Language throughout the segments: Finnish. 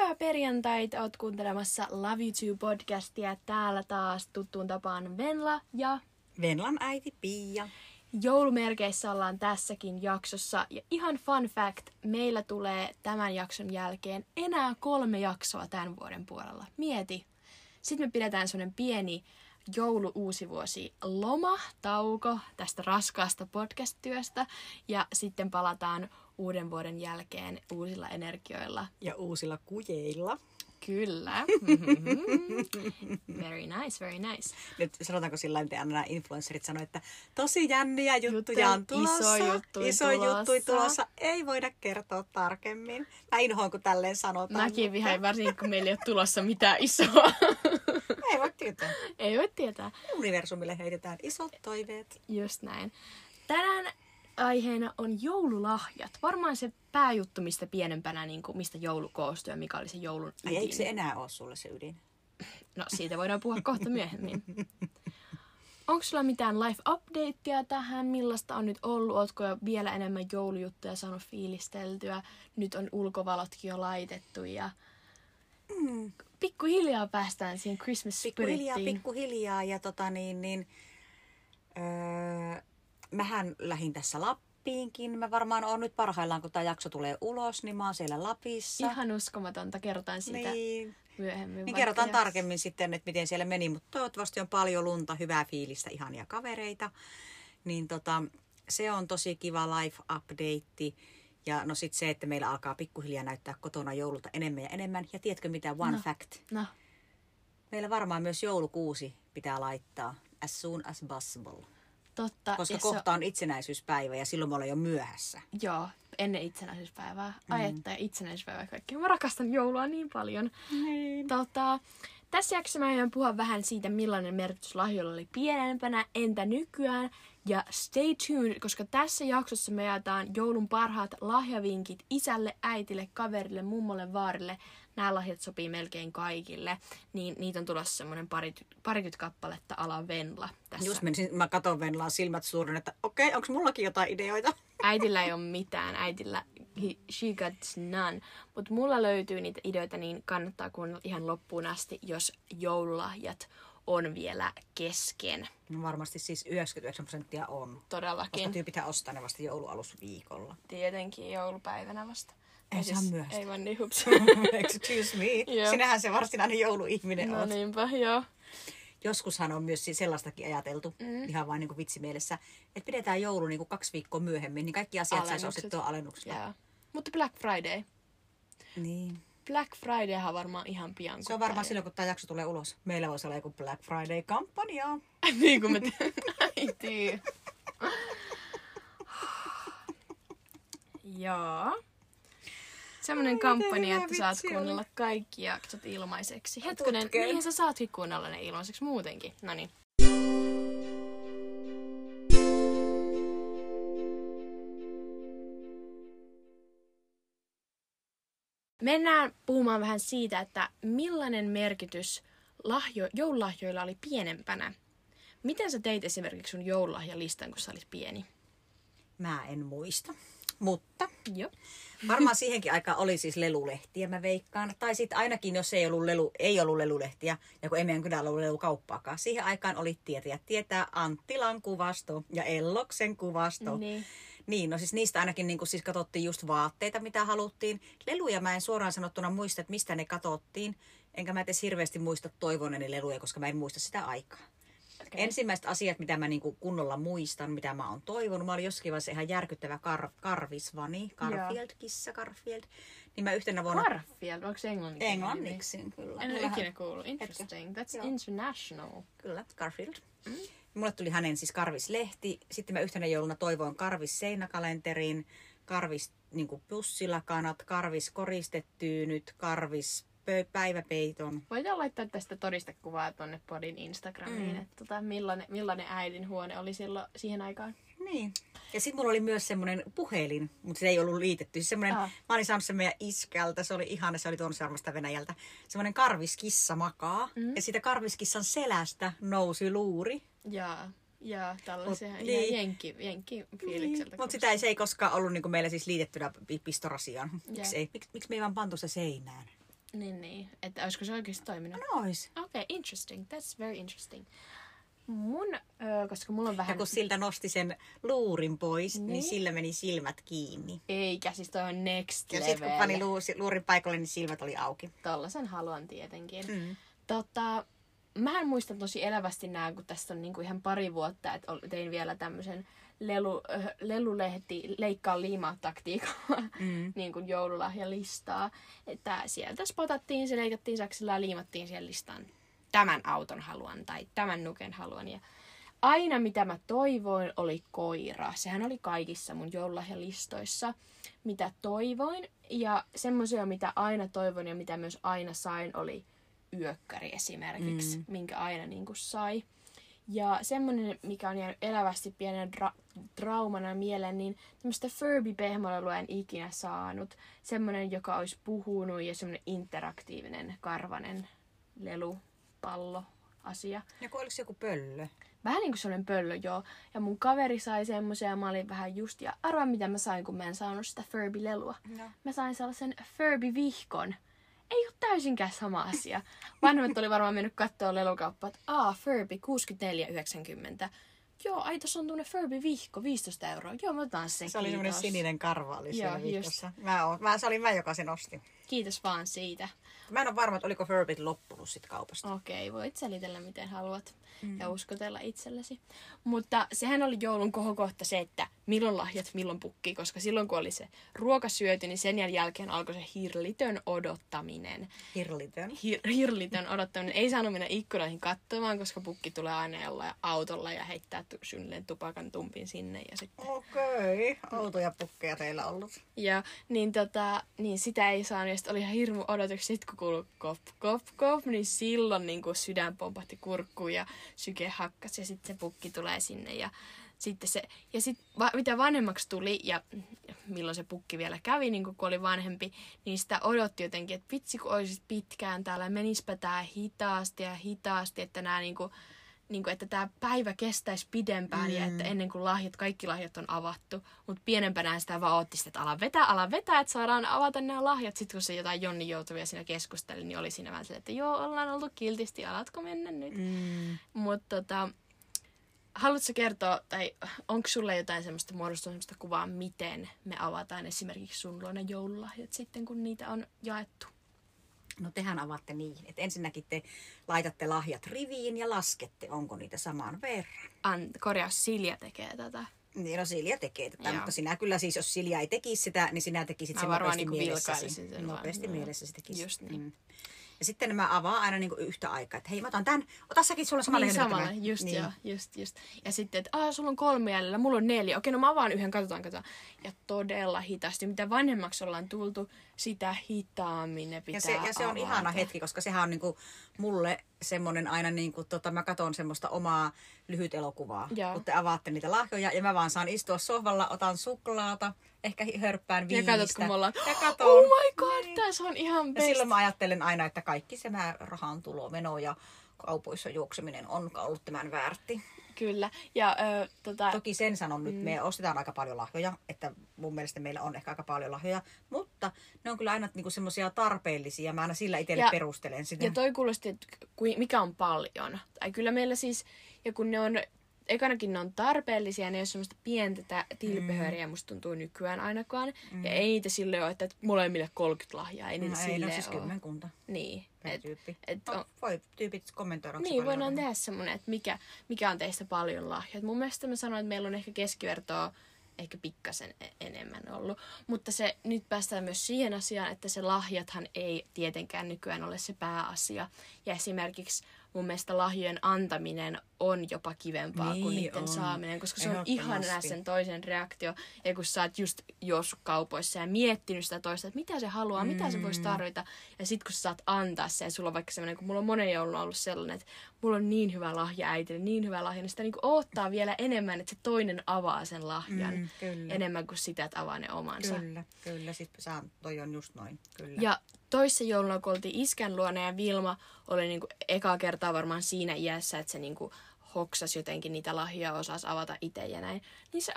Hyvää perjantaita, oot kuuntelemassa Love You Too podcastia. Täällä taas tuttuun tapaan Venla ja Venlan äiti Pia. Joulumerkeissä ollaan tässäkin jaksossa. Ja ihan fun fact, meillä tulee tämän jakson jälkeen enää 3 jaksoa tämän vuoden puolella. Mieti. Sitten me pidetään semmoinen pieni joulu-uusivuosi loma, tauko tästä raskaasta podcast-työstä. Ja sitten palataan uuden vuoden jälkeen uusilla energioilla. Ja uusilla kujeilla. Kyllä. Very nice, very nice. Nyt sanotaanko sillain, että nämä influencerit sanoo, että tosi jänniä juttuja on tulossa. Iso juttu tulossa. Ei voida kertoa tarkemmin. Mä inhoan, kun tälleen sanotaan. Mäkin vihain, varsinkin kun meillä ei ole tulossa mitään isoa. Ei voi tietää. Ei voi tietää. Universumille heitetään isot toiveet. Just näin. Tänään aiheena on joululahjat. Varmaan se pääjuttu, mistä pienempänä, niin kuin, mistä joulu koostuu ja mikä oli se joulun ydin. Ai, eikö se enää ole sulle se ydin? No, siitä voidaan puhua kohta myöhemmin. Onko sulla mitään life updateja tähän? Millaista on nyt ollut? Ootko jo vielä enemmän joulujuttuja saanut fiilisteltyä? Nyt on ulkovalotkin jo laitettu ja pikkuhiljaa päästään siihen Christmas spirittiin. Pikkuhiljaa ja mähän lähdin tässä Lappiinkin. Mä varmaan oon nyt parhaillaan, kun tää jakso tulee ulos, niin mä oon siellä Lapissa. Ihan uskomatonta. Kerrotaan siitä myöhemmin. Niin kerrotaan tarkemmin sitten, että miten siellä meni. Mutta toivottavasti on paljon lunta, hyvää fiilistä, ihania kavereita. Niin se on tosi kiva life update. Ja no sit se, että meillä alkaa pikkuhiljaa näyttää kotona joululta enemmän ja enemmän. Ja tiedätkö mitä? One fact. Meillä varmaan myös joulukuusi pitää laittaa as soon as possible. Totta, koska kohta on itsenäisyyspäivä ja silloin me ollaan jo myöhässä. Joo, ennen itsenäisyyspäivää. Ajetta ja itsenäisyyspäivää kaikkea. Mä rakastan joulua niin paljon. Niin. Tässä jaksossa mä aion puhua vähän siitä, millainen merkitys lahjoilla oli pienempänä, entä nykyään. Ja stay tuned, koska tässä jaksossa me jaetaan joulun parhaat lahjavinkit isälle, äitille, kaverille, mummolle, vaarille. Nämä lahjat sopii melkein kaikille. Niin niitä on tulossa semmoinen parikymmentä kappaletta ala Venla tässä. Just menisin, mä katon Venlaa silmät suurin, että okei, onko mullakin jotain ideoita? Äitillä ei ole mitään, äitillä she got none. Mutta mulla löytyy niitä ideoita, niin kannattaa kuunnella ihan loppuun asti, jos joululahjat on vielä kesken. No varmasti siis 99% on. Todellakin. Koska tyy pitää ostaa ne vasta joulualusviikolla. Tietenkin joulupäivänä vasta. Ei siis, myöhäistä. Ei vaan niin hups. Excuse me. Joo. Sinähän se varsinainen jouluihminen on. No oot. Niinpä, joo. Joskushan on myös sellaistakin ajateltu, ihan vain niin vitsimielessä, että pidetään joulu niin 2 viikkoa myöhemmin, niin kaikki asiat saisi ostettua alennuksella. Yeah. Mutta Black Friday. Niin. Black Fridayhan varmaan ihan pian. Se on varmaan silloin, kun tämä jakso tulee ulos. Meillä voisi olla joku Black Friday-kampanja. Niin kuin me teemme. Joo. Semmoinen kampanja, että saat kuunnella kaikki jaksot ilmaiseksi. Hetkonen, niinhän sä saatkin kuunnella ne ilmaiseksi muutenkin. Noniin. Mennään puhumaan vähän siitä, että millainen merkitys joululahjoilla oli pienempänä. Miten sä teit esimerkiksi sun joululahjalistan, kun sä olit pieni? Mä en muista, mutta jo. Varmaan siihenkin aikaan oli siis lelulehtiä, mä veikkaan. Tai sitten ainakin, jos ei ollut lelulehtiä, ja kun ei meidän kylä ollut lelukauppaakaan, siihen aikaan oli tietäjät tietää Anttilan kuvasto ja Elloksen kuvasto. Niin. Niin, no siis niistä ainakin niin siis katsottiin just vaatteita, mitä haluttiin. Leluja mä en suoraan sanottuna muista, että mistä ne katsottiin. Enkä mä edes hirveästi muista toivoneeni leluja, koska mä en muista sitä aikaa. Okay. Ensimmäiset asiat, mitä mä niin kunnolla muistan, mitä mä oon toivonut. Mä olin jossakin vaiheessa ihan järkyttävä karvisvani. Garfield, kissa Garfield. Niin mä yhtenä vuonna... Garfield, onko se englanniksi? Englanniksi, kyllä. En ole ikinä kuullut. Interesting, that's international. Kyllä, Garfield. Mm. Mulle tuli hänen siis karvislehti. Sitten mä yhtenä jouluna toivoin karvisseinäkalenterin, karvispussilakanat, karviskoristetyynyt, karvispäiväpeiton. Voidaan laittaa tästä todistekuvaa tonne podin Instagramiin, että millainen äidin huone oli silloin siihen aikaan. Niin. Ja sitten mulla oli myös semmoinen puhelin, mutta se ei ollut liitetty. Siis semmoinen, mä olin saanut sen meidän iskältä, se oli ihana, se oli tuonut varmasta Venäjältä. Semmoinen karviskissa makaa ja siitä karviskissan selästä nousi luuri. Jaa, tällaisia ihan jenkkifiilikseltä. Mutta se ei koskaan ollut niin meillä siis liitettynä pistorasiaan. Miksi me ei vaan pantu se seinään? Niin. Että olisiko se oikeasti toiminut? No ois. Okei, interesting. That's very interesting. Koska mulla on vähän... Ja kun siltä nosti sen luurin pois, niin sillä meni silmät kiinni. Eikä, siis toi on next level. Ja sit kun pani luurin paikalle, niin silmät oli auki. Tollasen haluan tietenkin. Mm. Mähän muistan tosi elävästi nää, kun tästä on niinku ihan pari vuotta, että tein vielä tämmösen lelulehti leikkaa liimaa -taktiikalla niin kuin joululahjalistaa. Että sieltä spotattiin, se leikattiin saksilla ja liimattiin siihen listaan. Tämän auton haluan tai tämän nuken haluan. Ja aina mitä mä toivoin oli koira. Sehän oli kaikissa mun joululahjalistoissa, mitä toivoin. Ja semmoisia, mitä aina toivoin ja mitä myös aina sain, oli yökkäri esimerkiksi, minkä aina niin kuin sai. Ja semmoinen, mikä on jäänyt elävästi pienen traumana mieleen, niin tämmöistä Furby-pehmoilua en ikinä saanut. Semmoinen, joka olisi puhunut ja semmoinen interaktiivinen, karvanen lelupallo-asia. Joku, oliko se joku pöllö? Vähän niin kuin semmoinen pöllö, joo. Ja mun kaveri sai semmoisen ja mä olin vähän just, ja arvaa mitä mä sain, kun mä en saanut sitä Furby-lelua. No. Mä sain sellaisen Furby-vihkon. Ei ole täysinkään sama asia. Vanhemmat oli varmaan mennyt katsoa lelukauppaa, että Furby 64,90. Joo, ai tossa on tuonne Furby-vihko, 15€. Joo, mä otan sen. Se oli semmoinen sininen karva oli siellä vihkossa. Se olin mä, joka sen ostin. Kiitos vaan siitä. Mä en ole varma, että oliko Furbyt loppunut sit kaupasta. Okei, voit selitellä miten haluat ja uskotella itsellesi. Mutta sehän oli joulun kohokohta se, että milloin lahjat, milloin pukki. Koska silloin kun oli se ruoka syöty, niin sen jälkeen alkoi se hirlitön odottaminen. Hirlitön odottaminen. Ei saanut mennä ikkunoihin katsomaan, koska pukki tulee aina jollain autolla ja heittää synnilleen tupakan tumpin sinne. Ja sitten... Okei, outoja pukkeja teillä ollut. Ja niin sitä ei saanut. Ja sitten oli ihan hirmu odotuksia. Sitten kun kuului kop, kop, kop, niin silloin niin kuin sydän pompahti kurkkuun ja syke hakkas. Ja sitten se pukki tulee sinne ja... mitä vanhemmaksi tuli ja milloin se pukki vielä kävi, niin kun oli vanhempi, niin sitä odotti jotenkin, että vitsi kun olisit pitkään täällä, menispä tää hitaasti, että nämä niin kuin, että tämä päivä kestäisi pidempään ja että ennen kuin kaikki lahjat on avattu. Mutta pienempänä sitä vaan otti sitä, että ala vetää, että saadaan avata nämä lahjat. Sitten kun se jotain Jonni joutuvia siinä keskusteli, niin oli siinä vähän silleen, että joo, ollaan oltu kiltisti, alatko mennä nyt? Mutta haluatko kertoa, tai onko sulle jotain semmoista muodostumista kuvaa, miten me avataan esimerkiksi sun luona joululahjat sitten, kun niitä on jaettu? No tehän avaatte niin, että ensinnäkin te laitatte lahjat riviin ja laskette, onko niitä saman verran. Silja tekee tätä. Niin, no Silja tekee tätä, mutta sinä kyllä siis, jos Silja ei tekisi sitä, niin sinä tekisit sen nopeasti mielessäsi. Just niin. Ja sitten nämä avaa aina niinku yhtä aikaa, että hei mä otan tän, ota säkin, sulla on samalla niin samalla, just. Ja sitten, että sulla on 3 jäljellä, mulla on 4, okei no mä avaan yhden, katsotaan. Ja todella hitaasti, mitä vanhemmaksi ollaan tultu, sitä hitaammin ne pitää avata. Ja se on ihana hetki, koska sehän on niinku mulle semmonen aina niinku, mä katon semmoista omaa lyhyt elokuvaa, kun te avaatte niitä lahjoja ja mä vaan saan istua sohvalla, otan suklaata, ehkä hörppään viinistä. Ja katsot, kun me ollaan, oh my god, tässä on ihan best. Ja silloin mä ajattelen aina, että kaikki se rahan tulo, meno ja kaupoissa juokseminen on ollut tämän väärti. Kyllä. Ja, toki sen sanon nyt, me ostetaan aika paljon lahjoja, että mun mielestä meillä on ehkä aika paljon lahjoja, mutta ne on kyllä aina niinku semmoisia tarpeellisia, mä aina sillä itselle perustelen sitä. Ja toi kuulosti, että mikä on paljon. Tai kyllä meillä siis, ja kun ne on... Ekanakin ne on tarpeellisia, ne ei ole semmoista pientä tilpehöriä, musta tuntuu nykyään ainakaan. Ja ei niitä silleen ole, että molemmille 30 lahjaa, ei niitä silleen ole. Ei, no siis 10 Niin. Voi tyypit kommentoida. Niin, voidaan tehdä semmoinen, että mikä on teistä paljon lahjaa. Mun mielestä mä sanoin, että meillä on ehkä keskivertoa ehkä pikkasen enemmän ollut. Mutta se, nyt päästään myös siihen asiaan, että se lahjathan ei tietenkään nykyään ole se pääasia. Ja esimerkiksi... Mun mielestä lahjojen antaminen on jopa kivempaa kuin niiden saaminen, koska se on ihana sen toisen reaktio. Ja kun sä oot just juossut kaupoissa ja miettinyt sitä toista, että mitä se haluaa, mitä se voisi tarvita. Ja sit kun sä saat antaa se ja sulla on vaikka sellainen, kun mulla on monen joulun ollut sellainen, että mulla on niin hyvä lahja äitille, niin sitä niinku odottaa vielä enemmän, että se toinen avaa sen lahjan enemmän kuin sitä, että avaa ne omansa. Kyllä, sit toi on just noin. Kyllä. Ja toissa jouluna, kun oltiin iskän luona ja Vilma oli niinku ekaa kertaa varmaan siinä iässä, että se niinku hoksas jotenkin niitä lahjoja, osasi avata itse ja näin. Niin se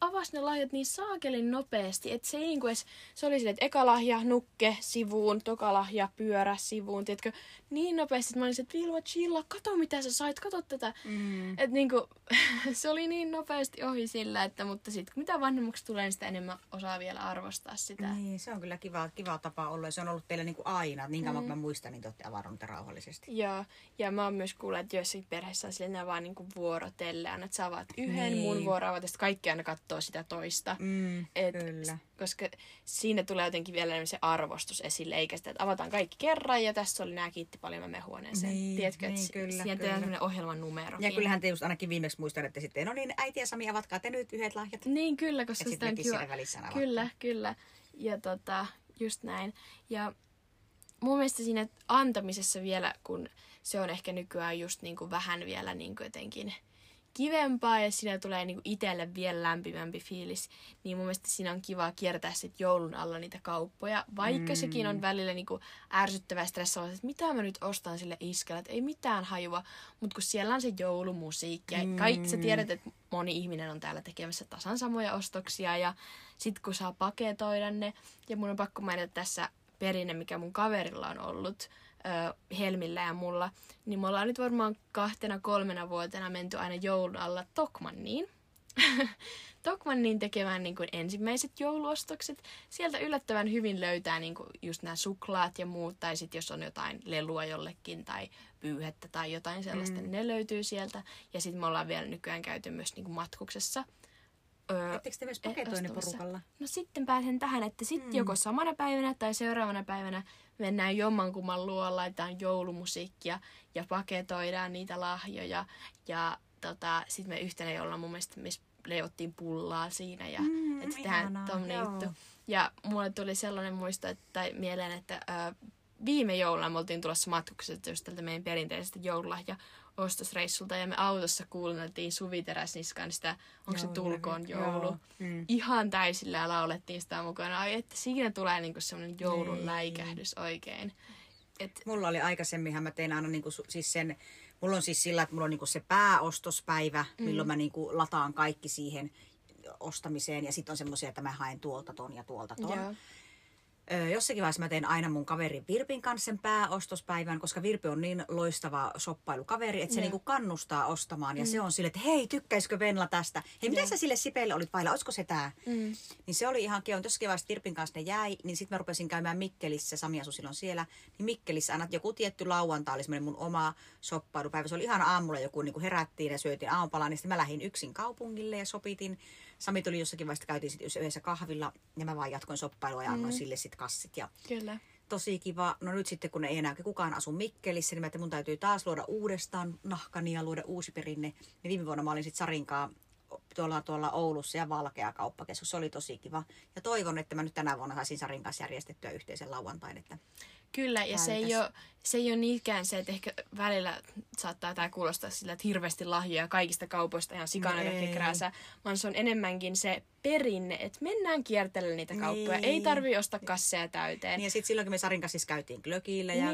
avasi ne lahjat niin saakelin nopeasti, että se ei niinku edes, se oli silleen, että eka lahja nukke sivuun, toka lahja pyörä sivuun, tiedätkö? Niin nopeasti, että mä olin, että Vilma, chilla, kato mitä sä sait, kato tätä. Mm. Että niinku, se oli niin nopeasti ohi sillä, että mutta sit mitä vanhemmaksi tulee, niin sitä enemmän osaa vielä arvostaa sitä. Niin, se on kyllä kiva tapa ollut ja se on ollut teillä niinku aina, niin kauan mä muistan, niin te olette avaruutta rauhallisesti. Joo, ja mä oon myös kuullut, että joissakin perheissä on silleen, vaan niinku vuorotellaan, että sä avaat yhden mun vuoroa, ja kaikki aina katsoo sitä toista. Mm, kyllä. Koska siinä tulee jotenkin vielä se arvostus esille, eikä sitä, että avataan kaikki kerran ja tässä oli nää kiitti paljon, mä menen huoneeseen. Niin, tiedätkö, niin, että kyllä, siinä tehdään sellainen ohjelman numerokin. Ja kyllähän te just ainakin viimeksi muistatte sitten, no niin, äiti ja Sami, avatkaa te nyt yhdet lahjat. Niin, kyllä, koska sitä on kiva. Kyllä. Ja just näin. Ja mun mielestä siinä antamisessa vielä, kun se on ehkä nykyään just niinku vähän vielä niinku jotenkin kivempaa ja siinä tulee niinku itselle vielä lämpimämpi fiilis, niin mun mielestä siinä on kiva kiertää sit joulun alla niitä kauppoja, vaikka sekin on välillä niinku ärsyttävää ja stressaavaa, että mitä mä nyt ostan sille iskelle, että ei mitään hajua, mutta kun siellä on se joulumusiikki ja kaikki sä tiedät, että moni ihminen on täällä tekemässä tasan samoja ostoksia ja sit kun saa paketoida ne, ja mun on pakko mainita tässä perinne, mikä mun kaverilla on ollut, Helmillä ja mulla, niin me ollaan nyt varmaan 2-3 vuotena menty aina joulun alla Tokmanniin. Tokmanniin tekemään niin kuin ensimmäiset jouluostokset. Sieltä yllättävän hyvin löytää niin kuin just nämä suklaat ja muut, tai sitten jos on jotain lelua jollekin tai pyyhettä tai jotain sellaista, niin ne löytyy sieltä. Ja sitten me ollaan vielä nykyään käyty myös niin kuin matkuksessa. Ettekö te myös paketoinnin porukalla? No sitten pääsen tähän, että sitten joko samana päivänä tai seuraavana päivänä mennään jommankumman luo, laitetaan joulumusiikkia ja paketoidaan niitä lahjoja. Ja sitten me yhtenä jolla mun mielestä me leivottiin pullaa siinä ja tehdään tommonen juttu. Ja mulle tuli sellainen muisto, tai mieleen, että viime jouluna me oltiin tulossa matkuksesta just tältä meidän perinteisestä joululahja-ostosreissulta ja me autossa kuunneltiin Suvi Teräsniskan sitä, onko se Tulkoon joulu. Ihan täysillä ja laulettiin sitä mukana. Ai, että siinä tulee niinku semmoinen joulun läikähdys oikein. Et mulla oli aikaisemminhan, mä tein aina niinku siis sen, mulla on siis sillä, että mulla on niinku se pääostospäivä, milloin mä niinku lataan kaikki siihen ostamiseen ja sitten on semmoisia, että mä haen tuolta ton ja tuolta ton. Joo. Jossakin vaiheessa mä tein aina mun kaverin Virpin kanssa sen pääostospäivän, koska Virpi on niin loistava shoppailukaveri, että se niinku kannustaa ostamaan. Ja se on silleen, että hei, tykkäisikö Venla tästä? Hei, mitä sä sille sipelle olit vailla? Olisiko se tää? Niin se oli ihan keon. Jossakin vaiheessa Virpin kanssa ne jäi, niin sitten mä rupesin käymään Mikkelissä, Sami asui silloin siellä. Niin Mikkelissä aina joku tietty lauantai oli semmoinen mun oma shoppailupäivä. Se oli ihan aamulla joku, niin kun herättiin ja syötiin aamupalaa, niin sitten mä lähdin yksin kaupungille ja sopitin. Sami tuli jossakin vaiheessa, käytiin sitten yhdessä kahvilla ja mä vaan jatkoin shoppailua ja annoin sille sitten kassit. Ja kyllä. Tosi kiva. No nyt sitten, kun ei enää kukaan asu Mikkelissä, niin mä ajattelin, mun täytyy taas luoda uudestaan nahkania, luoda uusi perinne. Ja viime vuonna mä olin sitten Sarinkaan tuolla Oulussa ja Valkea kauppakeskus. Se oli tosi kiva. Ja toivon, että mä nyt tänä vuonna saisin Sarin kanssa järjestettyä yhteisen lauantain. Että kyllä, ja se ei ole niinkään se, että ehkä välillä saattaa tämä kuulostaa sillä, että hirveästi lahjoja kaikista kaupoista ihan sikana keräänsä, vaan se on enemmänkin se perinne, että mennään kiertellä niitä kauppoja. Ei tarvitse ostaa kasseja täyteen. Niin, ja sitten silloinkin me Sarin kanssa siis käytiin glögillä ja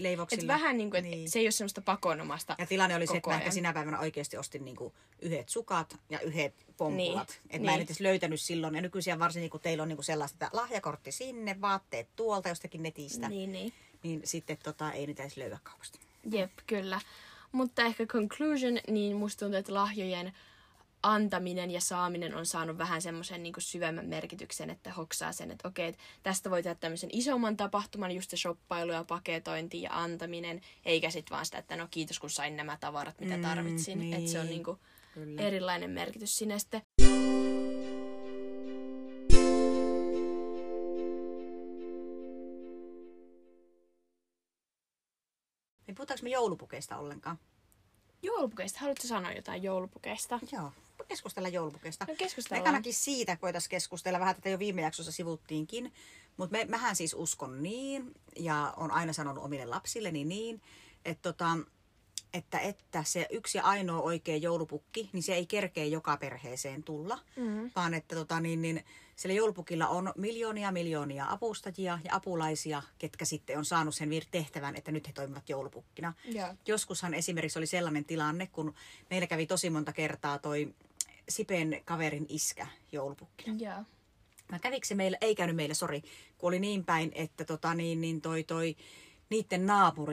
leivoksilla. Et vähän niin kuin, se ei ole semmoista pakonomasta. Ja tilanne oli se, että mä ehkä sinä päivänä oikeasti ostin niin kuin yhdet sukat ja yhdet pompulat. Että mä en edes löytänyt silloin. Ja nykyisin varsinkin, kun teillä on niin kuin sellaista, että lahjakortti sinne, vaatteet tuolta jostakin netistä. Niin sitten ei niitä edes löyä kaupasta. Jep, kyllä. Mutta ehkä conclusion, niin musta tuntuu, että lahjojen antaminen ja saaminen on saanut vähän semmoisen niin kuin syvemmän merkityksen, että hoksaa sen, että okei, että tästä voi tehdä tämmöisen isomman tapahtuman, just se shoppailu ja paketointi ja antaminen, eikä sitten vaan sitä, että no kiitos kun sain nämä tavarat, mitä tarvitsin. Niin. Että se on niin kuin erilainen merkitys sinne sitten. Puhutaanko me joulupukeista ollenkaan? Joulupukeista? Haluatko sanoa jotain joulupukeista? Joo, keskustella joulupukeista. No keskustellaan. Ekanakin siitä voitaisiin keskustella. Vähän tätä jo viime jaksossa sivuttiinkin. Mutta mähän siis uskon niin, ja on aina sanonut omille lapsilleni niin, että että se yksi ja ainoa oikea joulupukki, niin se ei kerkeä joka perheeseen tulla, vaan että sillä joulupukilla on miljoonia avustajia ja apulaisia, ketkä sitten on saanut sen tehtävän, että nyt he toimivat joulupukkina. Yeah. Joskushan esimerkiksi oli sellainen tilanne, kun meillä kävi tosi monta kertaa toi Sipen kaverin iskä joulupukkina. Yeah. Ei käynyt meillä, kun oli niin päin, että niitten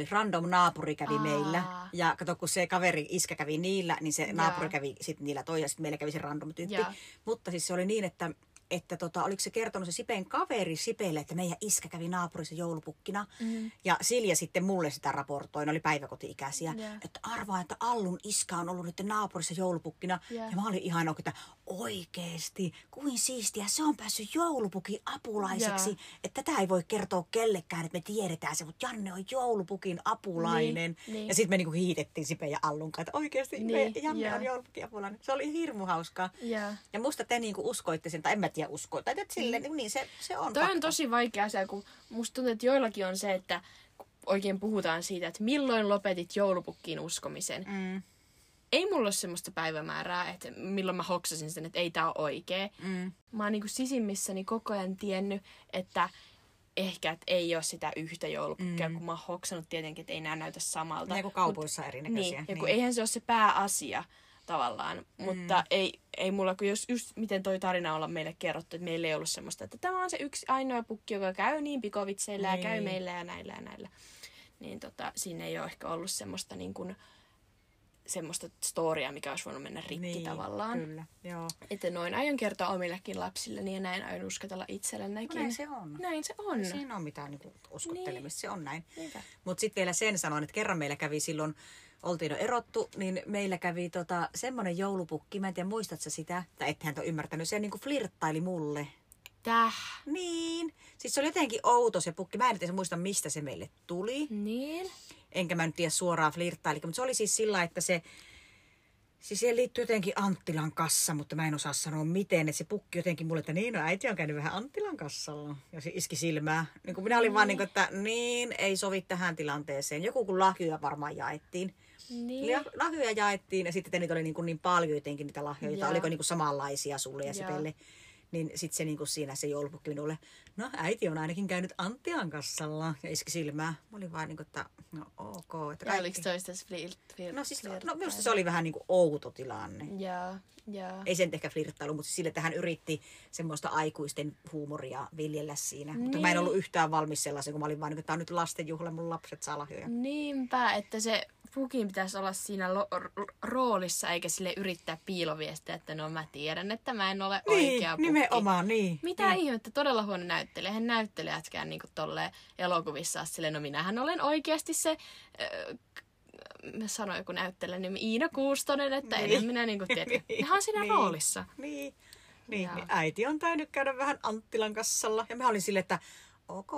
random naapuri kävi meillä. Ja kato, kun se kaveri iskä kävi niillä, niin se naapuri kävi sitten niillä toi ja sitten meillä kävi se random tyyppi. Yeah. Mutta siis se oli niin, että oliko se kertonut se Sipen kaveri Sipelle, että meidän iskä kävi naapurissa joulupukkina. Ja Silja sitten mulle sitä raportoi, ne oli päiväkoti-ikäisiä, että arvaa, että Allun iskä on ollut nyt naapurissa joulupukkina. Ja mä olin ihan oikein, että oikeesti, kuin siistiä, se on päässyt joulupukin apulaiseksi. Että tätä ei voi kertoa kellekään, että me tiedetään se, mutta Janne on joulupukin apulainen. Niin. Ja sitten me niinku hiitettiin Sipen ja Allun kanssa, että oikeesti Janne on joulupukin apulainen. Se oli hirmu hauskaa. Ja musta te niinku uskoitte sen, tai en mä tiedä, uskoa. Tai se on. Toi on tosi vaikea asia, kun musta tuntuu, että joillakin on se, että oikein puhutaan siitä, että milloin lopetit joulupukkiin uskomisen. Ei mulla ole semmoista päivämäärää, että milloin mä hoksasin sen, että ei tää ole oikea. Mä oon sisimmissäni koko ajan tiennyt, että ehkä et ei ole sitä yhtä joulupukkia, kun mä oon hoksannut tietenkin, että ei nää näytä samalta. Niin kuin kaupoissa erinäköisiä. Niin, ja kun eihän se ole se pääasia tavallaan, mutta ei mulla, kun just miten toi tarina on meille kerrottu, että meillä ei ollut semmoista, että tämä on se yksi ainoa pukki, joka käy niin pikovitseillä ja käy meillä ja näillä ja näillä. Niin siinä ei ole ehkä ollut semmoista niin kuin semmoista storia, mikä olisi voinut mennä rikki tavallaan. Kyllä, joo. Että noin aion kertoa omillekin lapsilleni ja näin aion uskotella itsellänikin. No näin se on. Näin se on. Siinä on mitään niin uskottelemista, se on näin. Mutta sitten vielä sen sanon, että kerran meillä kävi silloin, oltiin jo erottu, niin meillä kävi semmoinen joulupukki, mä en tiedä muistatko sitä, tai ettehän ole ymmärtänyt, se niin kuin flirttaili mulle. Niin. Siis se oli jotenkin outo se pukki, mä en edes muista mistä se meille tuli. Niin. Enkä mä nyt tiedä suoraan flirttaili, mutta se oli siis sillä, että se... Siis siihen liittyy jotenkin Anttilan kassa, mutta mä en osaa sanoa miten. Että se pukki jotenkin mulle, että äiti on käynyt vähän Anttilan kassalla. Ja se iski silmää. Niin kun minä olin vaan että ei sovi tähän tilanteeseen. Joku kun lahjoja varmaan jaettiin. Niin. Lahjoja jaettiin ja sitten niitä oli niin paljon jotenkin niitä lahjoja. Jaa. Oliko niin samanlaisia sulle ja Sipelle. Niin sitten se niin siinä se joulupukki minulle, no äiti on ainakin käynyt Anttilan kassalla ja iski silmää. Mä olin vaan niin että no ok. Että kaikki... Ja oliko toista flirttailu? No siis minusta se oli vähän niin kuin outo tilanne. Jaa. Ei sen ehkä flirttailu, mutta sille että hän yritti semmoista aikuisten huumoria viljellä siinä. Niin. Mutta mä en ollut yhtään valmis sellaisen, kun mä olin vaan niin että tämä on nyt lastenjuhla, mun lapset saa lahjoja. Niinpä, että se pukin pitäisi olla siinä roolissa eikä sille yrittää piiloviestiä, että no mä tiedän, että mä en ole oikea pukki. Nimenomaan, niin. Mitä ihmettä, todella huono näyttelijä. Hän näyttelijätkään niin kuin tolleen elokuvissa silleen, no minähän olen oikeasti se, mä sanoin joku näyttelijä, niin Iina Kuustonen, että en minä niin kuin tiedä. Nehän on siinä roolissa. Niin, äiti on täytynyt käydä vähän Anttilan kassalla ja mä olin silleen, että ok,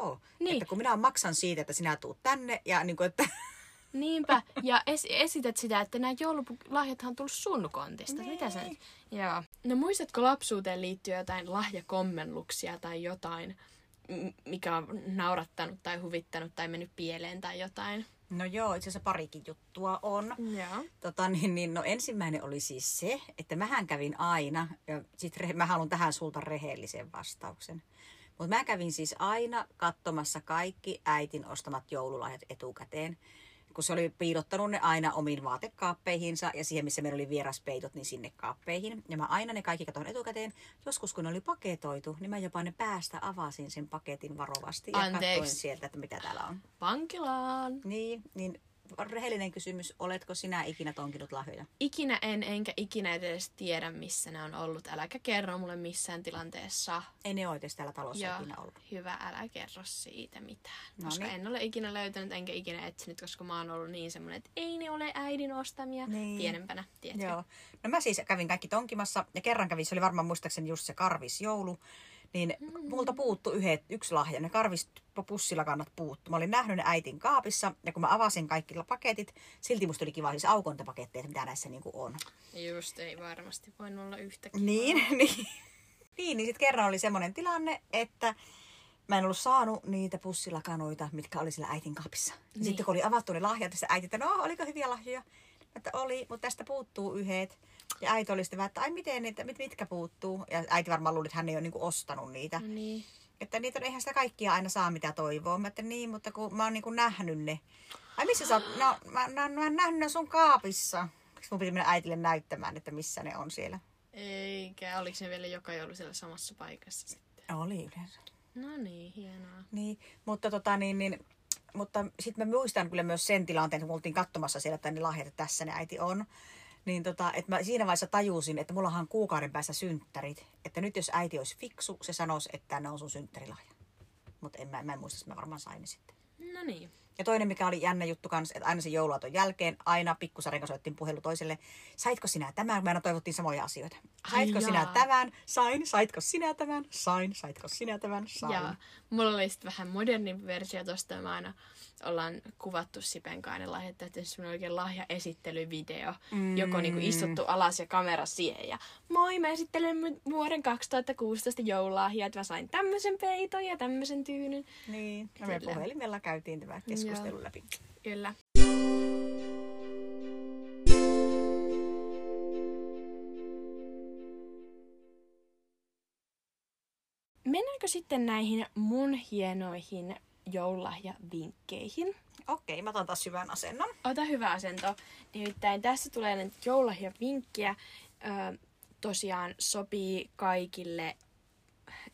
että kun minä maksan siitä, että sinä tuut tänne ja niin kuin, että... Niinpä. Ja esität sitä, että nämä joululahjathan on tullut sun kontista. Nee. Mitä sä nyt? Joo. No muistatko lapsuuteen liittyy jotain lahjakommelluksia tai jotain, mikä on naurattanut tai huvittanut tai mennyt pieleen tai jotain? No joo, itse asiassa parikin juttua on. Joo. No ensimmäinen oli siis se, että mähän kävin aina, ja sit mä haluan tähän sulta rehellisen vastauksen. Mutta mä kävin siis aina katsomassa kaikki äitin ostamat joululahjat etukäteen. Kun se oli piilottanut ne aina omiin vaatekaappeihinsa ja siihen, missä meillä oli vieraspeitot, niin sinne kaappeihin. Ja mä aina ne kaikki katsoin etukäteen. Joskus, kun ne oli paketoitu, niin mä jopa ne päästä avasin sen paketin varovasti ja katsoin sieltä, että mitä täällä on. Vankilaan! Niin rehellinen kysymys, oletko sinä ikinä tonkinut lahjoja? Ikinä en, enkä ikinä edes tiedä, missä ne on ollut. Äläkä kerro mulle missään tilanteessa. Ei ne ole edes täällä talossa ikinä ollut. Hyvä, älä kerro siitä mitään. Noniin. Koska en ole ikinä löytänyt, enkä ikinä etsinyt, koska mä oon ollut niin semmoinen, että ei ne ole äidin ostamia pienempänä, tiedätkö? Joo. No mä siis kävin kaikki tonkimassa, ja kerran kävin, se oli varmaan muistaakseni just se karvisjoulu. Niin multa puuttui yksi lahja, ne karvispussilakanat puuttu. Mä olin nähnyt ne äitin kaapissa ja kun mä avasin kaikki paketit, silti musta oli kiva siis aukontapaketteja, että mitä näissä niinku on. Just, ei varmasti voin olla yhtä kivaa. Niin, sitten kerran oli semmoinen tilanne, että mä en ollut saanut niitä pussilakanoita, mitkä oli siellä äitin kaapissa. Niin. Sitten kun oli avattu ne lahjat, niin äiti, että no, oliko hyviä lahjoja? Että oli, mutta tästä puuttuu yhdet. Ja äiti oli sitten vähän, että ai miten, että mitkä puuttuu. Ja äiti varmaan luuli, että hän ei ole niinku ostanut niitä. Niin. Että niitä eihän sitä kaikkia aina saa mitä toivoo. Mä ajattelin niin, mutta kun mä oon niinku nähnyt ne. Ai missä sä oot? No, mä oon nähnyt ne sun kaapissa. Mun piti mennä äitille näyttämään, että missä ne on siellä. Eikä, oliko ne vielä joka joulu siellä samassa paikassa sitten? Oli yleensä. No niin, hienoa. Niin, mutta mutta sitten mä muistan kyllä myös sen tilanteen, kun me oltiin katsomassa siellä, että ne lahjat, että tässä ne äiti on. Niin että mä siinä vaiheessa tajusin, että mullahan on kuukauden päässä synttärit. Että nyt jos äiti olisi fiksu, se sanoisi, että ne on sun synttärilahja. Mutta mä en muista, että mä varmaan sain ne sitten. No niin. Ja toinen, mikä oli jännä juttu kanssa, että aina sen jouluaaton jälkeen, aina pikkusarin kanssa soittiin puhelu toiselle. Saitko sinä tämän? Me aina toivottiin samoja asioita. Saitko sinä tämän? Sain. Saitko sinä tämän? Sain. Saitko sinä tämän? Sain. Jaa. Mulla oli sitten vähän modernin versio tosta. Mä aina ollaan kuvattu Sipen kanssa lahjetta, että se on oikein lahjaesittelyvideo. Joko niinku istuttu alas ja kamera siihen ja moi, mä esittelen vuoden 2016 joululahjaa, että mä sain tämmöisen peiton ja tämmöisen tyynyn. Niin. Ja me puhelimella käytiin tämä keskustelu läpi. Kyllä. Mennäänkö sitten näihin mun hienoihin joululahjavinkkeihin? Okei, mä otan taas hyvän asennon. Ota hyvä asento. Nimittäin tässä tulee nyt joululahjavinkkiä. Tosiaan sopii kaikille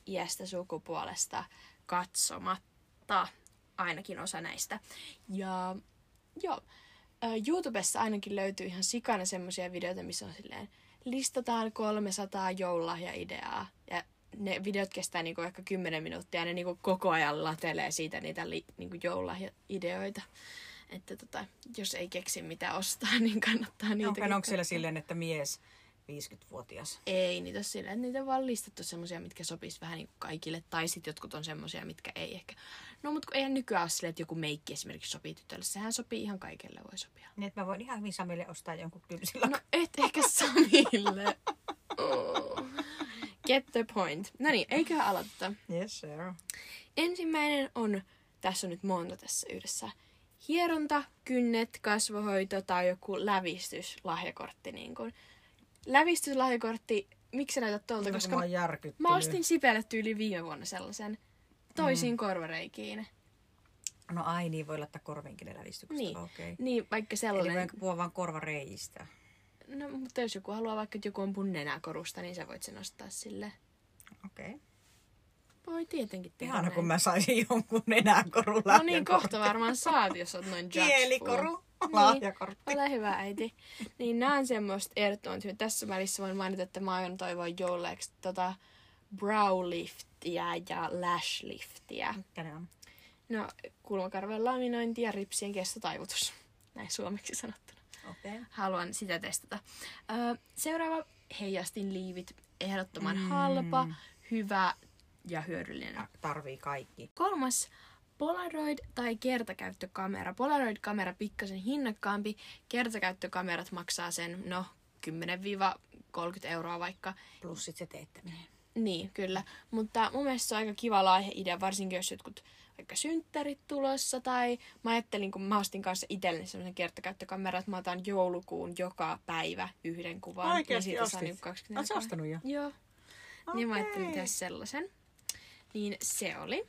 iästä sukupuolesta katsomatta. Ainakin osa näistä. Ja joo, YouTubessa ainakin löytyy ihan sikana semmoisia videoita, missä on silleen listataan 300 joululahjaideaa. Ja ne videot kestää niinku ehkä 10 minuuttia ja ne niinku koko ajan latelee siitä niitä niinku joululahjaideoita. Että jos ei keksi mitä ostaa, niin kannattaa niitä. Onko siellä silleen, että mies 50-vuotias? Ei, niitä on silleen, että niitä on vaan listattu semmosia, mitkä sopisi vähän niinku kaikille. Tai sit jotkut on semmosia, mitkä ei ehkä. No mut kun eihän nykyään ole silleen, että joku meikki esimerkiksi sopii tytölle. Sehän sopii ihan kaikille, voi sopia. Niin, että mä voin ihan hyvin Samille ostaa jonkun tylsillä. No et ehkä Samille. Oh. Get the point. No niin, eiköhän aloiteta. Yes, sir. Ensimmäinen on, tässä on nyt monta tässä yhdessä, hieronta, kynnet, kasvohoito tai joku lävistyslahjakortti. Niin kun. Lävistyslahjakortti, miksi sä näytät tuolta? Koska mä ostin Sipelle tyyli viime vuonna sellaisen toisiin korvareikiin. No ai niin, voi laittaa korviinkin ne lävistykset. Niin, okay. Niin vaikka sellainen. Eli voin puhua vaan korvareijistä. No, mutta jos joku haluaa vaikka, että joku on mun nenäkorusta, niin sä voit sen ostaa sille. Okei. Okay. Voi tietenkin tehdä. Ihana, näin. Kun mä saisin jonkun nenäkorun lahjakortti. No niin, kohta varmaan saat, jos oot noin judgeful. Kielikoru lahjakortti. Niin, ole hyvä, äiti. Niin, nää on semmoista ehdottomat. Tässä välissä voin mainita, että mä aion toivoa joulleeksi brow liftiä ja lash liftiä. Mitä ne on? No, kulmakarven laminointi ja ripsien kestotaivutus. Näin suomeksi sanottuna. Okay. Haluan sitä testata. Seuraava, heijastinliivit. Ehdottoman halpa, hyvä ja hyödyllinen. Tarvii kaikki. Kolmas, Polaroid tai kertakäyttökamera. Polaroid-kamera pikkasen hinnakkaampi. Kertakäyttökamerat maksaa sen 10-30 euroa vaikka. Plus sit se teettäminen. Niin, kyllä. Mutta mun mielestä se on aika kiva lahjaidea, varsinkin jos jotkut vaikka synttärit tulossa. Tai mä ajattelin, kun mä ostin kanssa itselleni semmoisen kertakäyttökameran, että mä otan joulukuun joka päivä yhden kuvan. Oikeasti niin ostit? Oletko sä ostanut jo? Joo. Okay. Niin mä ajattelin tehdä sellaisen. Niin se oli.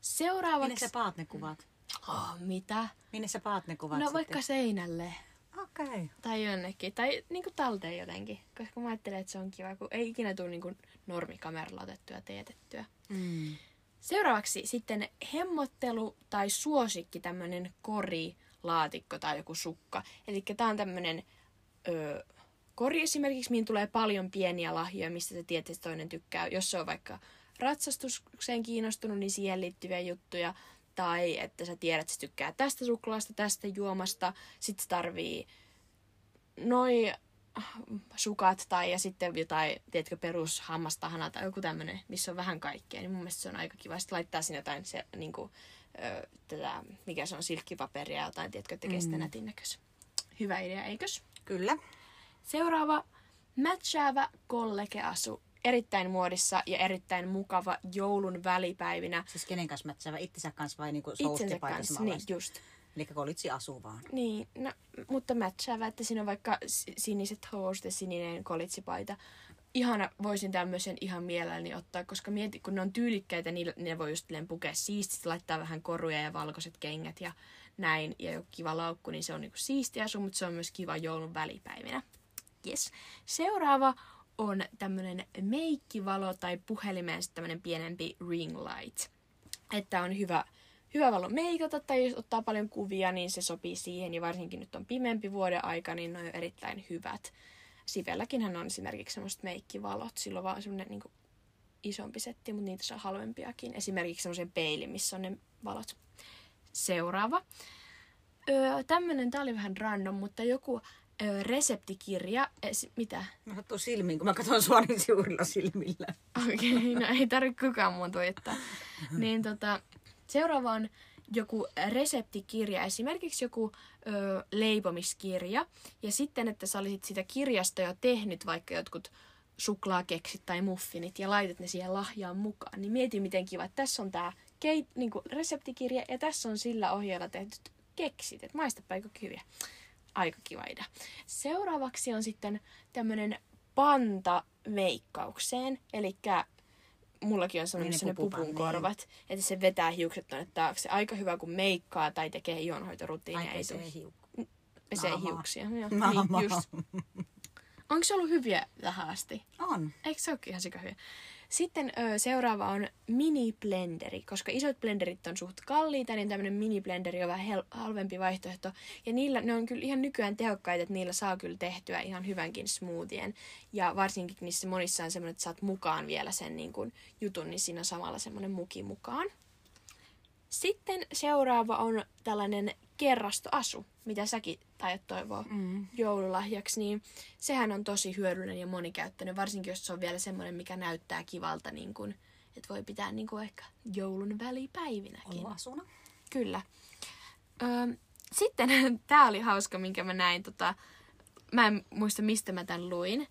Seuraavaksi. Minne sä paat ne kuvat? Oh, mitä? Minne sä paat ne kuvat? No sitten? Vaikka seinälle. Okay. Tai jonnekin. Tai niinku talteen jotenkin. Koska mä ajattelen, että se on kiva, kun ei ikinä tule niinku normikameralla otettua ja teetettyä. Seuraavaksi sitten hemmottelu tai suosikki, tämmönen korilaatikko tai joku sukka. Elikkä tää on tämmönen kori esimerkiksi, mihin tulee paljon pieniä lahjoja, mistä sä tiedät, että toinen tykkää. Jos se on vaikka ratsastukseen kiinnostunut, niin siihen liittyviä juttuja. Tai että sä tiedät, että sä tykkää tästä suklaasta, tästä juomasta. Sitten sä tarvii noi sukat tai ja sitten jotain, tiedätkö, perushammastahana tai joku tämmönen, missä on vähän kaikkea. Niin mun mielestä se on aika kiva. Sitten laittaa sinne jotain, se, niinku, mikä se on, silkkipaperia ja jotain, tiedätkö, tekee sitä nätin näköisen. Hyvä idea, eikös? Kyllä. Seuraava, mätsäävä kollegeasu. erittäin muodissa ja erittäin mukava joulun välipäivinä. Siis kenen kanssa mätsäävä? Itsensä kanssa vai niinku soustipaita samanlaista? Niin, just. Eli kolitsi asuu vaan. Niin, no, mutta mätsäävä, että siinä on vaikka siniset housut ja sininen kolitsipaita. Ihana, voisin tämmöisen ihan mielelläni ottaa, koska mieti, kun ne on tyylikkäitä, niin ne voi just pukea siististi, laittaa vähän koruja ja valkoiset kengät ja näin. Ja joku kiva laukku, niin se on niinku siisti asu, mutta se on myös kiva joulun välipäivinä. Yes. Seuraava on tämmönen meikkivalo tai puhelimeen tämmönen pienempi ring light. Että on hyvä valo meikata tai jos ottaa paljon kuvia, niin se sopii siihen. Ja varsinkin nyt on pimeämpi vuoden aika, niin ne on erittäin hyvät. Sivelläkinhän on esimerkiksi semmoiset meikkivalot. Silloin vaan semmoinen niin isompi setti, mutta niitä saa halvempiakin. Esimerkiksi semmoisen peilin, missä on ne valot. Seuraava. Tämmönen, tää oli vähän random, mutta joku reseptikirja. Mitä? Mä sattuu silmiin, kun mä katson sua niin suurilla silmillä. Okei, okay, no ei tarvitse kukaan muun tuijottaa. Niin seuraava on joku reseptikirja, esimerkiksi joku leipomiskirja. Ja sitten, että sä olisit sitä kirjasta jo tehnyt vaikka jotkut suklaakeksit tai muffinit ja laitat ne siihen lahjaan mukaan. Niin mieti miten kiva, että tässä on tää niinku reseptikirja ja tässä on sillä ohjeella tehtyt keksit. Että maistapa aika hyviä. Aika kiva idea. Seuraavaksi on sitten tämmönen panta meikkaukseen. Elikkä mullakin on semmoinen pupun korvat, niin. Että se vetää hiukset tuonne taakse. Aika hyvä, kun meikkaa tai tekee ihonhoitorutiinia. Ai pesee hiuksia. Joo, niin, just. Onko se ollut hyviä tähän asti? On. Eikö se olekin ihan sikahyviä? Sitten seuraava on mini-blenderi. Koska isot blenderit on suht kalliita, niin tämmönen mini-blenderi on vähän halvempi vaihtoehto. Ja niillä, ne on kyllä ihan nykyään tehokkaita, että niillä saa kyllä tehtyä ihan hyvänkin smoothien. Ja varsinkin niissä monissa on semmoinen, että saat mukaan vielä sen niin kun, jutun, niin siinä on samalla semmoinen muki mukaan. Sitten seuraava on tällainen kerrastoasu, mitä säkin tajat toivoa joululahjaksi, niin sehän on tosi hyödyllinen ja monikäyttöinen, varsinkin jos se on vielä semmoinen, mikä näyttää kivalta, niin kun, että voi pitää niin kun ehkä joulun välipäivinäkin. Oloasuna. Kyllä. Sitten tää oli hauska, minkä mä näin. Mä en muista, mistä mä tän luin.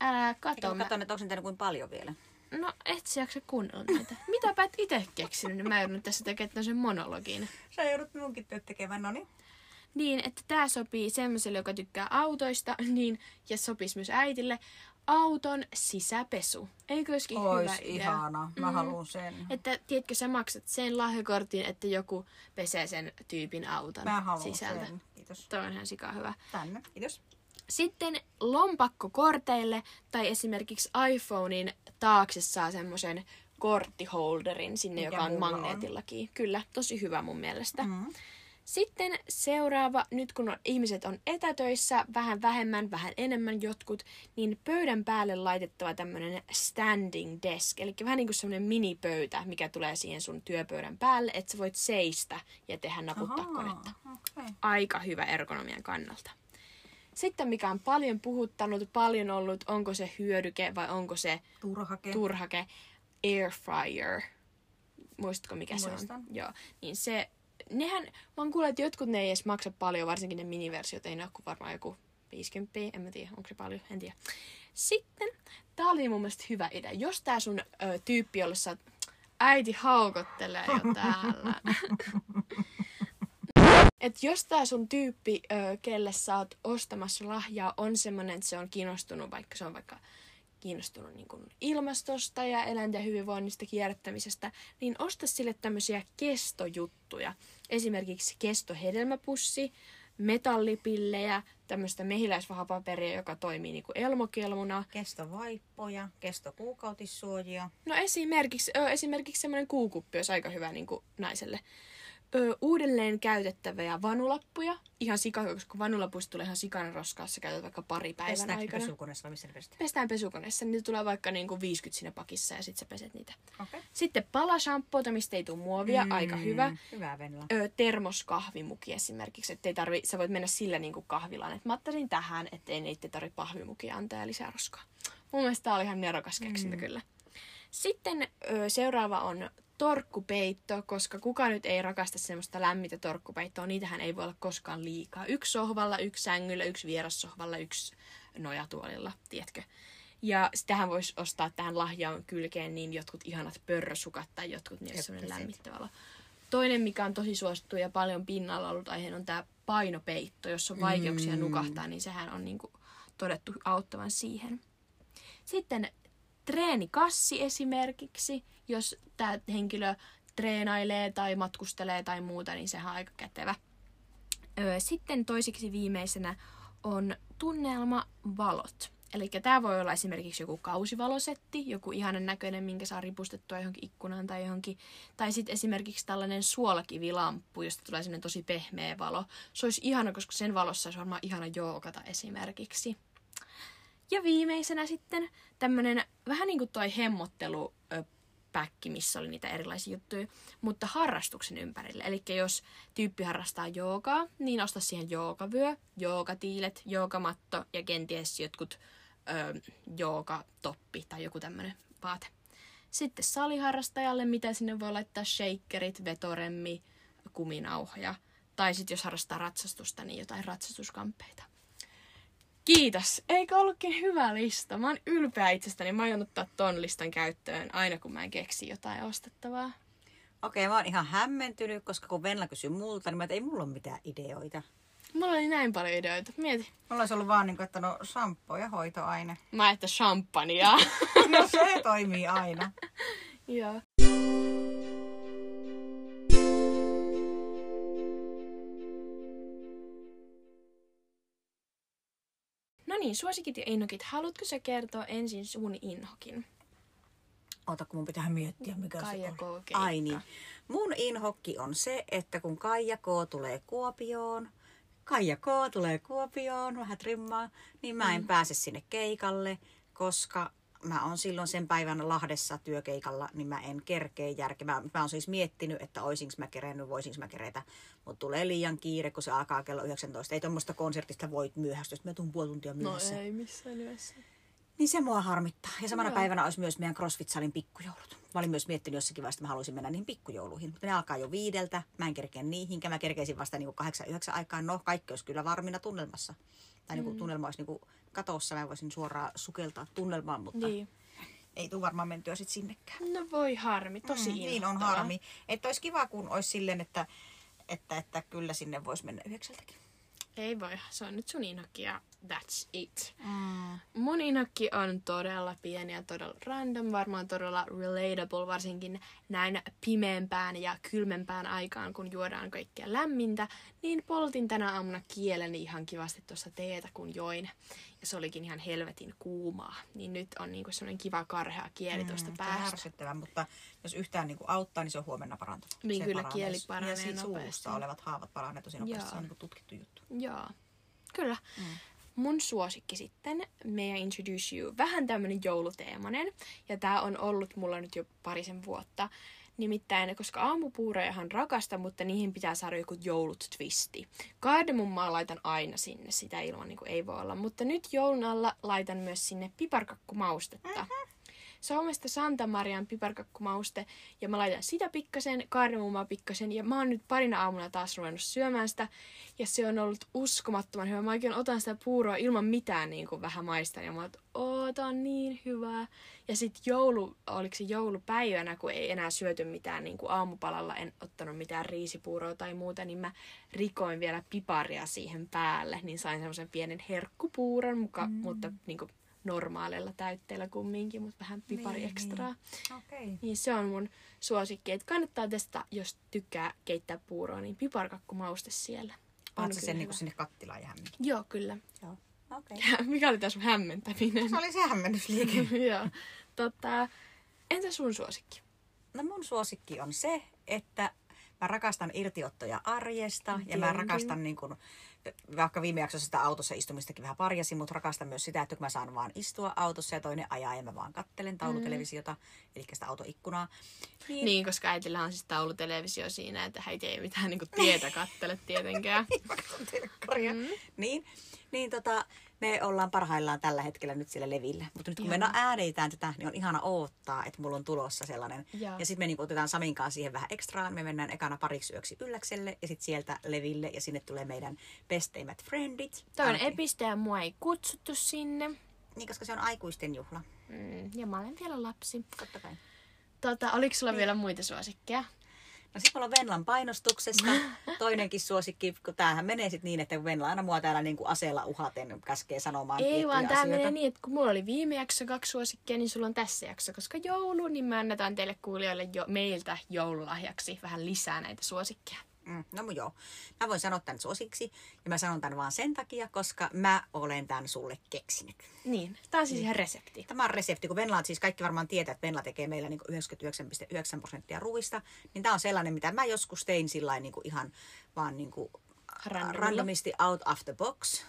Älä kato. Eikä mä katson, että onko niitä kuin paljon vielä. No, et sä jaksa kuunnella näitä. Mitäpä et ite keksinyt, niin mä joudun tässä tekemään tämmöisen monologin. Sä joudut munkin tekemään, no niin. Niin, että tää sopii semmoiselle, joka tykkää autoista, niin, ja sopisi myös äitille. Auton sisäpesu. Eikö olisikin hyvä idea? Ihana, mä haluun sen. Että tiedätkö, sä maksat sen lahjakortin, että joku pesee sen tyypin auton sisältä. Sen. Kiitos. Toi on ihan sikaa hyvä. Tänne, kiitos. Sitten lompakkokorteille tai esimerkiksi iPhonein taakse saa semmoisen korttiholderin sinne, mikä joka on magneetillakin. On. Kyllä, tosi hyvä mun mielestä. Sitten seuraava, nyt kun ihmiset on etätöissä, vähän vähemmän, vähän enemmän jotkut, niin pöydän päälle laitettava tämmöinen standing desk. Eli vähän niin kuin semmoinen minipöytä, mikä tulee siihen sun työpöydän päälle, että sä voit seistä ja tehdä naputtaa konetta. Okay. Aika hyvä ergonomian kannalta. Sitten mikä on paljon puhuttanut, paljon ollut, onko se hyödyke vai onko se turhake airfryer. Muistatko mikä se on? Joo. Niin se, nehän, mä oon kuullut, että jotkut ne ei edes maksa paljon, varsinkin ne miniversiot, ei ne ole kuin varmaan joku 50, en mä tiedä, onko se paljon, en tiedä. Sitten, tää oli mun mielestä hyvä idea. Jos tää sun tyyppi, jolle sä oot, äiti haukottelee jo täällä. Et jos tää sun tyyppi, kelle sä oot ostamassa lahjaa, on semmonen, että se on kiinnostunut, vaikka se on vaikka kiinnostunut niin kun ilmastosta ja eläinten hyvinvoinnista, kierrättämisestä, niin osta sille tämmöisiä kestojuttuja. Esimerkiksi kestohedelmäpussi, metallipillejä, tämmöistä mehiläisvahapaperia, joka toimii niinku elmokelmuna. Kestovaippoja, kestokuukautissuojia. No esimerkiksi semmoinen kuukuppi olisi aika hyvä niinku naiselle. Uudelleen käytettäviä vanulappuja. Ihan sikahyvä, koska vanulapuista tulee ihan sikana roskaa, sä käytät vaikka pari päivän aikana. Pestäänkö pesukoneessa vai missä ne pestään? Pestään pesukoneessa, niitä tulee vaikka niinku 50 siinä pakissa ja sit sä peset niitä. Okay. Sitten palashampoota, mistä ei tule muovia, aika hyvä. Hyvä Venla. Termoskahvimuki esimerkiksi, ettei tarvi, sä voit mennä sillä niinku kahvilaan, että mä ottaisin tähän, ettei niitä tarvi pahvimukia antaa ja lisää roskaa. Mun mielestä tää oli ihan nerokas keksintä kyllä. Sitten seuraava on torkkupeitto, koska kuka nyt ei rakasta semmoista lämmintä torkkupeittoa, niitähän ei voi olla koskaan liikaa. Yksi sohvalla, yksi sängyllä, yksi vierassohvalla, yksi nojatuolilla, tiedätkö? Ja sitähän voisi ostaa tähän lahjaan kylkeen niin jotkut ihanat pörrösukat tai jotkut niillä semmoinen lämmittävällä. Toinen, mikä on tosi suosittu ja paljon pinnalla ollut aiheen, on tämä painopeitto. Jos on vaikeuksia nukahtaa, niin sehän on niinku todettu auttavan siihen. Sitten treenikassi esimerkiksi. Jos tämä henkilö treenailee tai matkustelee tai muuta, niin sehän on aika kätevä. Sitten toiseksi viimeisenä on tunnelmavalot. Eli tämä voi olla esimerkiksi joku kausivalosetti, joku ihanan näköinen, minkä saa ripustettua johonkin ikkunaan tai johonkin. Tai sitten esimerkiksi tällainen suolakivilamppu, josta tulee sellainen tosi pehmeä valo. Se olisi ihana, koska sen valossa olisi varmaan ihana joogata esimerkiksi. Ja viimeisenä sitten tämmöinen vähän niin kuin toi hemmottelupäkki, missä oli niitä erilaisia juttuja, mutta harrastuksen ympärille. Eli jos tyyppi harrastaa joogaa, niin osta siihen joogavyö, joogatiilet, joogamatto ja kenties jotkut joogatoppi tai joku tämmöinen vaate. Sitten saliharrastajalle, mitä sinne voi laittaa, shakerit, vetoremmi, kuminauhoja. Tai sitten jos harrastaa ratsastusta, niin jotain ratsastuskamppeita. Kiitos! Eikö ollutkin hyvä lista? Mä oon ylpeä itsestäni. Mä oon ottaa ton listan käyttöön aina, kun mä en keksi jotain ostettavaa. Okei, mä oon ihan hämmentynyt, koska kun Venla kysyi multa, niin mä et, ei mulla ole mitään ideoita. Mulla oli näin paljon ideoita. Mieti. Mulla olisi ollut vaan niin kuin, että no shampoo ja hoitoaine. Mä että champagnea. No se toimii aina. Joo. Niin, suosikit ja innokit. Haluatko sä kertoa ensin sun inhokin? Ota, kun mun pitää miettiä, mikä Kaija se on. Ai niin. Mun inhokki on se, että kun Kaija K. tulee Kuopioon, vähän trimmaa, niin mä en pääse sinne keikalle, koska mä oon silloin sen päivän Lahdessa työkeikalla, niin mä en kerkeä järkeä. Mä oon siis miettinyt, että oisinko mä kerennyt, voisinko mä kerätä. Mut tulee liian kiire, kun se alkaa kello 19. Ei tommoista konsertista voi myöhästyä, jos mä tuun puoli tuntia myöhässä. No ei missään yössä. Niin se mua harmittaa. Ja samana päivänä olisi myös meidän CrossFit-salin pikkujoulut. Mä olin myös miettinyt jossakin vaiheessa, että mä haluaisin mennä niihin pikkujouluihin. Mutta ne alkaa jo 5. Mä en kerkeä niihinkä. Mä kerkeisin vasta niinku 8-9 aikaan. No, kaikki olisi kyllä varmina tunnelmassa. Tai niinku tunnelma olisi niinku katossa. Mä voisin suoraan sukeltaa tunnelmaan, mutta ei tule varmaan mentyä sit sinnekään. No voi harmi, tosi inhottavaa. Niin on harmi. Että olisi kiva, kun olisi silleen, että kyllä sinne voisi mennä 9:00. Ei voi, se on nyt sun inhokki ja that's it. Mun inhokki on todella pieni ja todella random, varmaan todella relatable, varsinkin näin pimeämpään ja kylmempään aikaan, kun juodaan kaikkea lämmintä. Niin poltin tänä aamuna kieleni ihan kivasti tuossa teetä, kun join. Ja se olikin ihan helvetin kuumaa. Niin nyt on niinku semmoinen kiva karhea kieli tuosta päästä. Härsyttävä, mutta jos yhtään niinku auttaa, niin se on huomenna parantunut. Niin se kyllä paranee. Kieli paranee nopeasti. Ja siitä suusta olevat haavat paranee tosi nopeasti. Joo. Se on niinku tutkittu juttu. Joo, kyllä. Mun suosikki sitten, May I Introduce You, vähän tämmönen jouluteemainen. Ja tää on ollut mulla nyt jo parisen vuotta. Nimittäin, koska aamupuurojahan rakastan, mutta niihin pitää saada joku joulutwisti. Kardemummaa laitan aina sinne, sitä ilman niin kuin ei voi olla. Mutta nyt joulun alla laitan myös sinne piparkakkumaustetta. Suomesta Santa Marian piparkakkumauste, ja mä laitan sitä pikkasen, kardemummaa pikkasen, ja mä oon nyt parina aamuna taas ruvennut syömään sitä, ja se on ollut uskomattoman hyvä. Mä oikein otan sitä puuroa ilman mitään niin kuin vähän maistan, ja mä oon, tää on niin hyvää. Ja sit oliko se joulupäivänä, kun ei enää syöty mitään, niin kuin aamupalalla en ottanut mitään riisipuuroa tai muuta, niin mä rikoin vielä piparia siihen päälle, niin sain semmoisen pienen herkkupuuron mukaan, mutta niin kuin normaaleilla täytteillä kumminkin, mutta vähän pipari ekstraa. Okay. Niin se on mun suosikki. Et kannattaa testata, jos tykkää keittää puuroa, niin piparkakkumauste siellä. Oletko sen niinku sinne kattilaan ja hämmentä? Joo, kyllä. Joo. Okay. Mikä oli tässä hämmentäminen? Se oli se hämmennysliike. Joo. Entä sun suosikki? No mun suosikki on se, että mä rakastan irtiottoja arjesta. Tienkin. Ja mä rakastan niin kun, vaikka viime jaksossa sitä autossa istumistakin vähän parjasin, mutta rakastan myös sitä, että kun mä saan vaan istua autossa ja toinen ajaa ja mä vaan kattelen taulutelevisiota, eli sitä autoikkunaa. Niin, koska äitillä on siis taulutelevisio siinä, että äiti ei mitään niin tietä kattele tietenkään. Me ollaan parhaillaan tällä hetkellä nyt siellä Levillä. Mutta nyt kun me äänitään tätä, niin on ihana odottaa, että mulla on tulossa sellainen. Joo. Ja sitten me niinku otetaan Saminkaan siihen vähän ekstraan. Me mennään ekana pariksi yöksi Ylläkselle ja sitten sieltä Leville. Ja sinne tulee meidän besteimmät friendit. Toi on epistä ja mua ei kutsuttu sinne. Niin, koska se on aikuisten juhla. Mm, ja mä olen vielä lapsi. Totta kai. Oliko sulla vielä muita suosikkeja? No sit mulla on Venlan painostuksesta. Toinenkin suosikki, kun tämähän menee sit niin, että Venla aina mua täällä niinku aseella uhaten käskee sanomaan. Ei vaan tää menee niin, että kun mulla oli viime jakso 2 suosikkia, niin sulla on tässä jakso. Koska joulu, niin me annetaan teille kuulijoille meiltä joululahjaksi vähän lisää näitä suosikkia. No joo. Mä voin sanoa tän suosiksi ja mä sanon tän vaan sen takia, koska mä olen tän sulle keksinyt. Niin. Tää on siis ihan resepti. Tämä on resepti, kun Venla on siis kaikki varmaan tietää, että Venla tekee meillä niinku 99.9% ruuista. Niin tää on sellainen, mitä mä joskus tein sillain niinku ihan vaan niinku randomisti out of the box.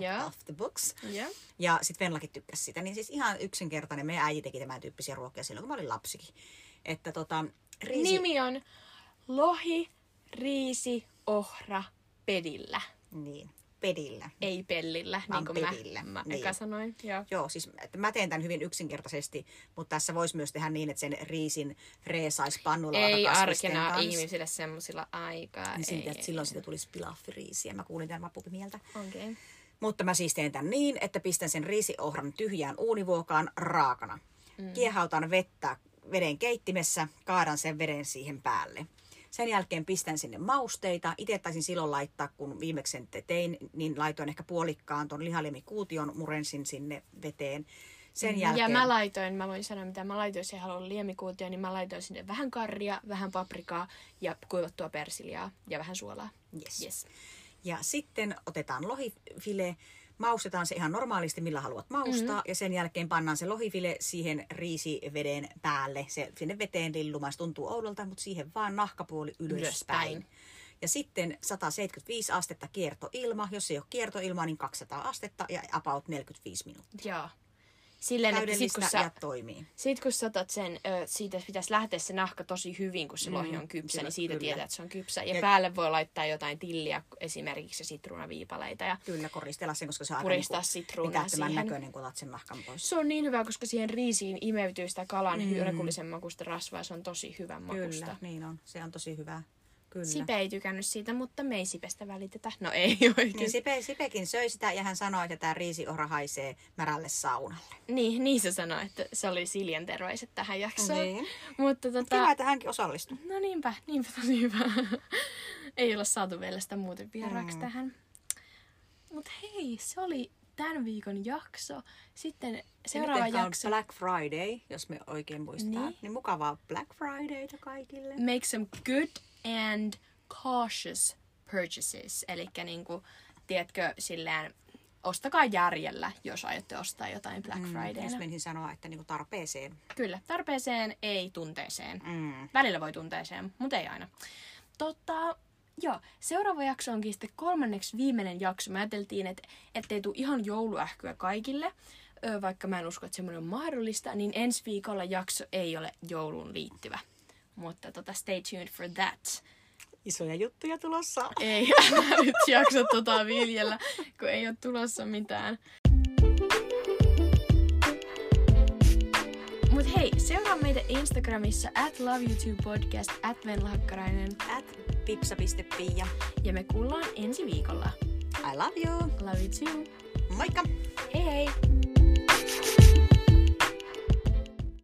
Yeah. Ja sit Venlakin tykkäsi sitä. Niin siis ihan yksinkertainen. Meidän äiti teki tämän tyyppisiä ruokia silloin, kun mä olin lapsikin. Että nimi on lohi. Riisi, ohra, pedillä. Niin, pedillä. Ei pellillä, vaan niin kuin pedillä. Mä niin. Eka sanoin. Joo, siis mä teen tämän hyvin yksinkertaisesti, mutta tässä voisi myös tehdä niin, että sen riisin freesaisi pannulla vaikka kasvisten kanssa. Ei arkena ihmisille semmoisilla aikaa. Niin siitä, että silloin siitä tulisi pilaffiriisiä. Mä kuulin tämän mappupimieltä. Okei. Okay. Mutta mä siis teen tämän niin, että pistän sen riisiohran tyhjään uunivuokaan raakana. Kiehautan vettä veden keittimessä, kaadan sen veden siihen päälle. Sen jälkeen pistän sinne mausteita. Itse taisin silloin laittaa, kun viimeksi tein, niin laitoin ehkä puolikkaan ton lihalemmikuution, murensin sinne veteen. Sen jälkeen... Ja mä voin sanoa mitä mä laitoin, jos ei halua liemikuutioon, niin mä laitoin sinne vähän karria, vähän paprikaa ja kuivattua persiljaa ja vähän suolaa. Yes. Ja sitten otetaan lohifile, maustetaan se ihan normaalisti, millä haluat maustaa, ja sen jälkeen pannaan se lohifile siihen riisiveden päälle, se sinne veteen lillumaan, se tuntuu oudolta, mutta siihen vaan nahkapuoli ylöspäin. Ja sitten 175 astetta kiertoilma, jos ei ole kiertoilmaa, niin 200 astetta ja about 45 minuuttia. Joo. Silleen, täydellistä että ja toimii. Sitten kun sä otat sen, siitä pitäisi lähteä se nahka tosi hyvin, kun se lohi on kypsä, niin siitä tietää, että se on kypsä. Ja päälle voi laittaa jotain tilliä, esimerkiksi sitruunaviipaleita. Ja kyllä, koristella sen, koska se on puristaa aika mitättömän näköinen, kun otat sen nahkan pois. Se on niin hyvä, koska siihen riisiin imeytyy sitä kalan hyödyllisen makusta rasvaa. Se on tosi hyvän makusta. Kyllä, niin on. Se on tosi hyvää. Kyllä. Sipe ei tykännyt siitä, mutta me ei Sipestä välitetä. No ei oikein. Niin Sipekin söi sitä ja hän sanoi, että tämä riisiohra haisee märälle saunalle. Niin se sanoi, että se oli Siljan terveiset tähän jaksoon. Niin. Mutta kiva, että hänkin osallistui. No niinpä tosi hyvä. Ei olla saatu vielä sitä muuten vieraaksi tähän. Mutta hei, se oli tämän viikon jakso. Sitten seuraava jakso on Black Friday, jos me oikein muistetaan. Niin mukavaa Black Fridayta kaikille. Make some good and cautious purchases. Elikkä niinku, tiedätkö, silleen, ostakaa järjellä, jos aiotte ostaa jotain Black Fridayna. Jos menisin sanoa, että niinku tarpeeseen. Kyllä, tarpeeseen, ei tunteeseen. Välillä voi tunteeseen, mutta ei aina. Joo, seuraava jakso onkin sitten 3. viimeinen jakso. Mä ajateltiin, että ettei tule ihan jouluähkyä kaikille, vaikka mä en usko, että semmoinen on mahdollista, niin ensi viikolla jakso ei ole jouluun liittyvä. Mutta stay tuned for that. Isoja juttuja tulossa. Ei, nyt jaksa viljellä, kun ei ole tulossa mitään. Mut hei, seuraa meitä Instagramissa @loveyouTubePodcast, @venlahakkarainen, @pipsa.pia. Ja me kuullaan ensi viikolla. I love you. Love you too. Moikka. Hei hei.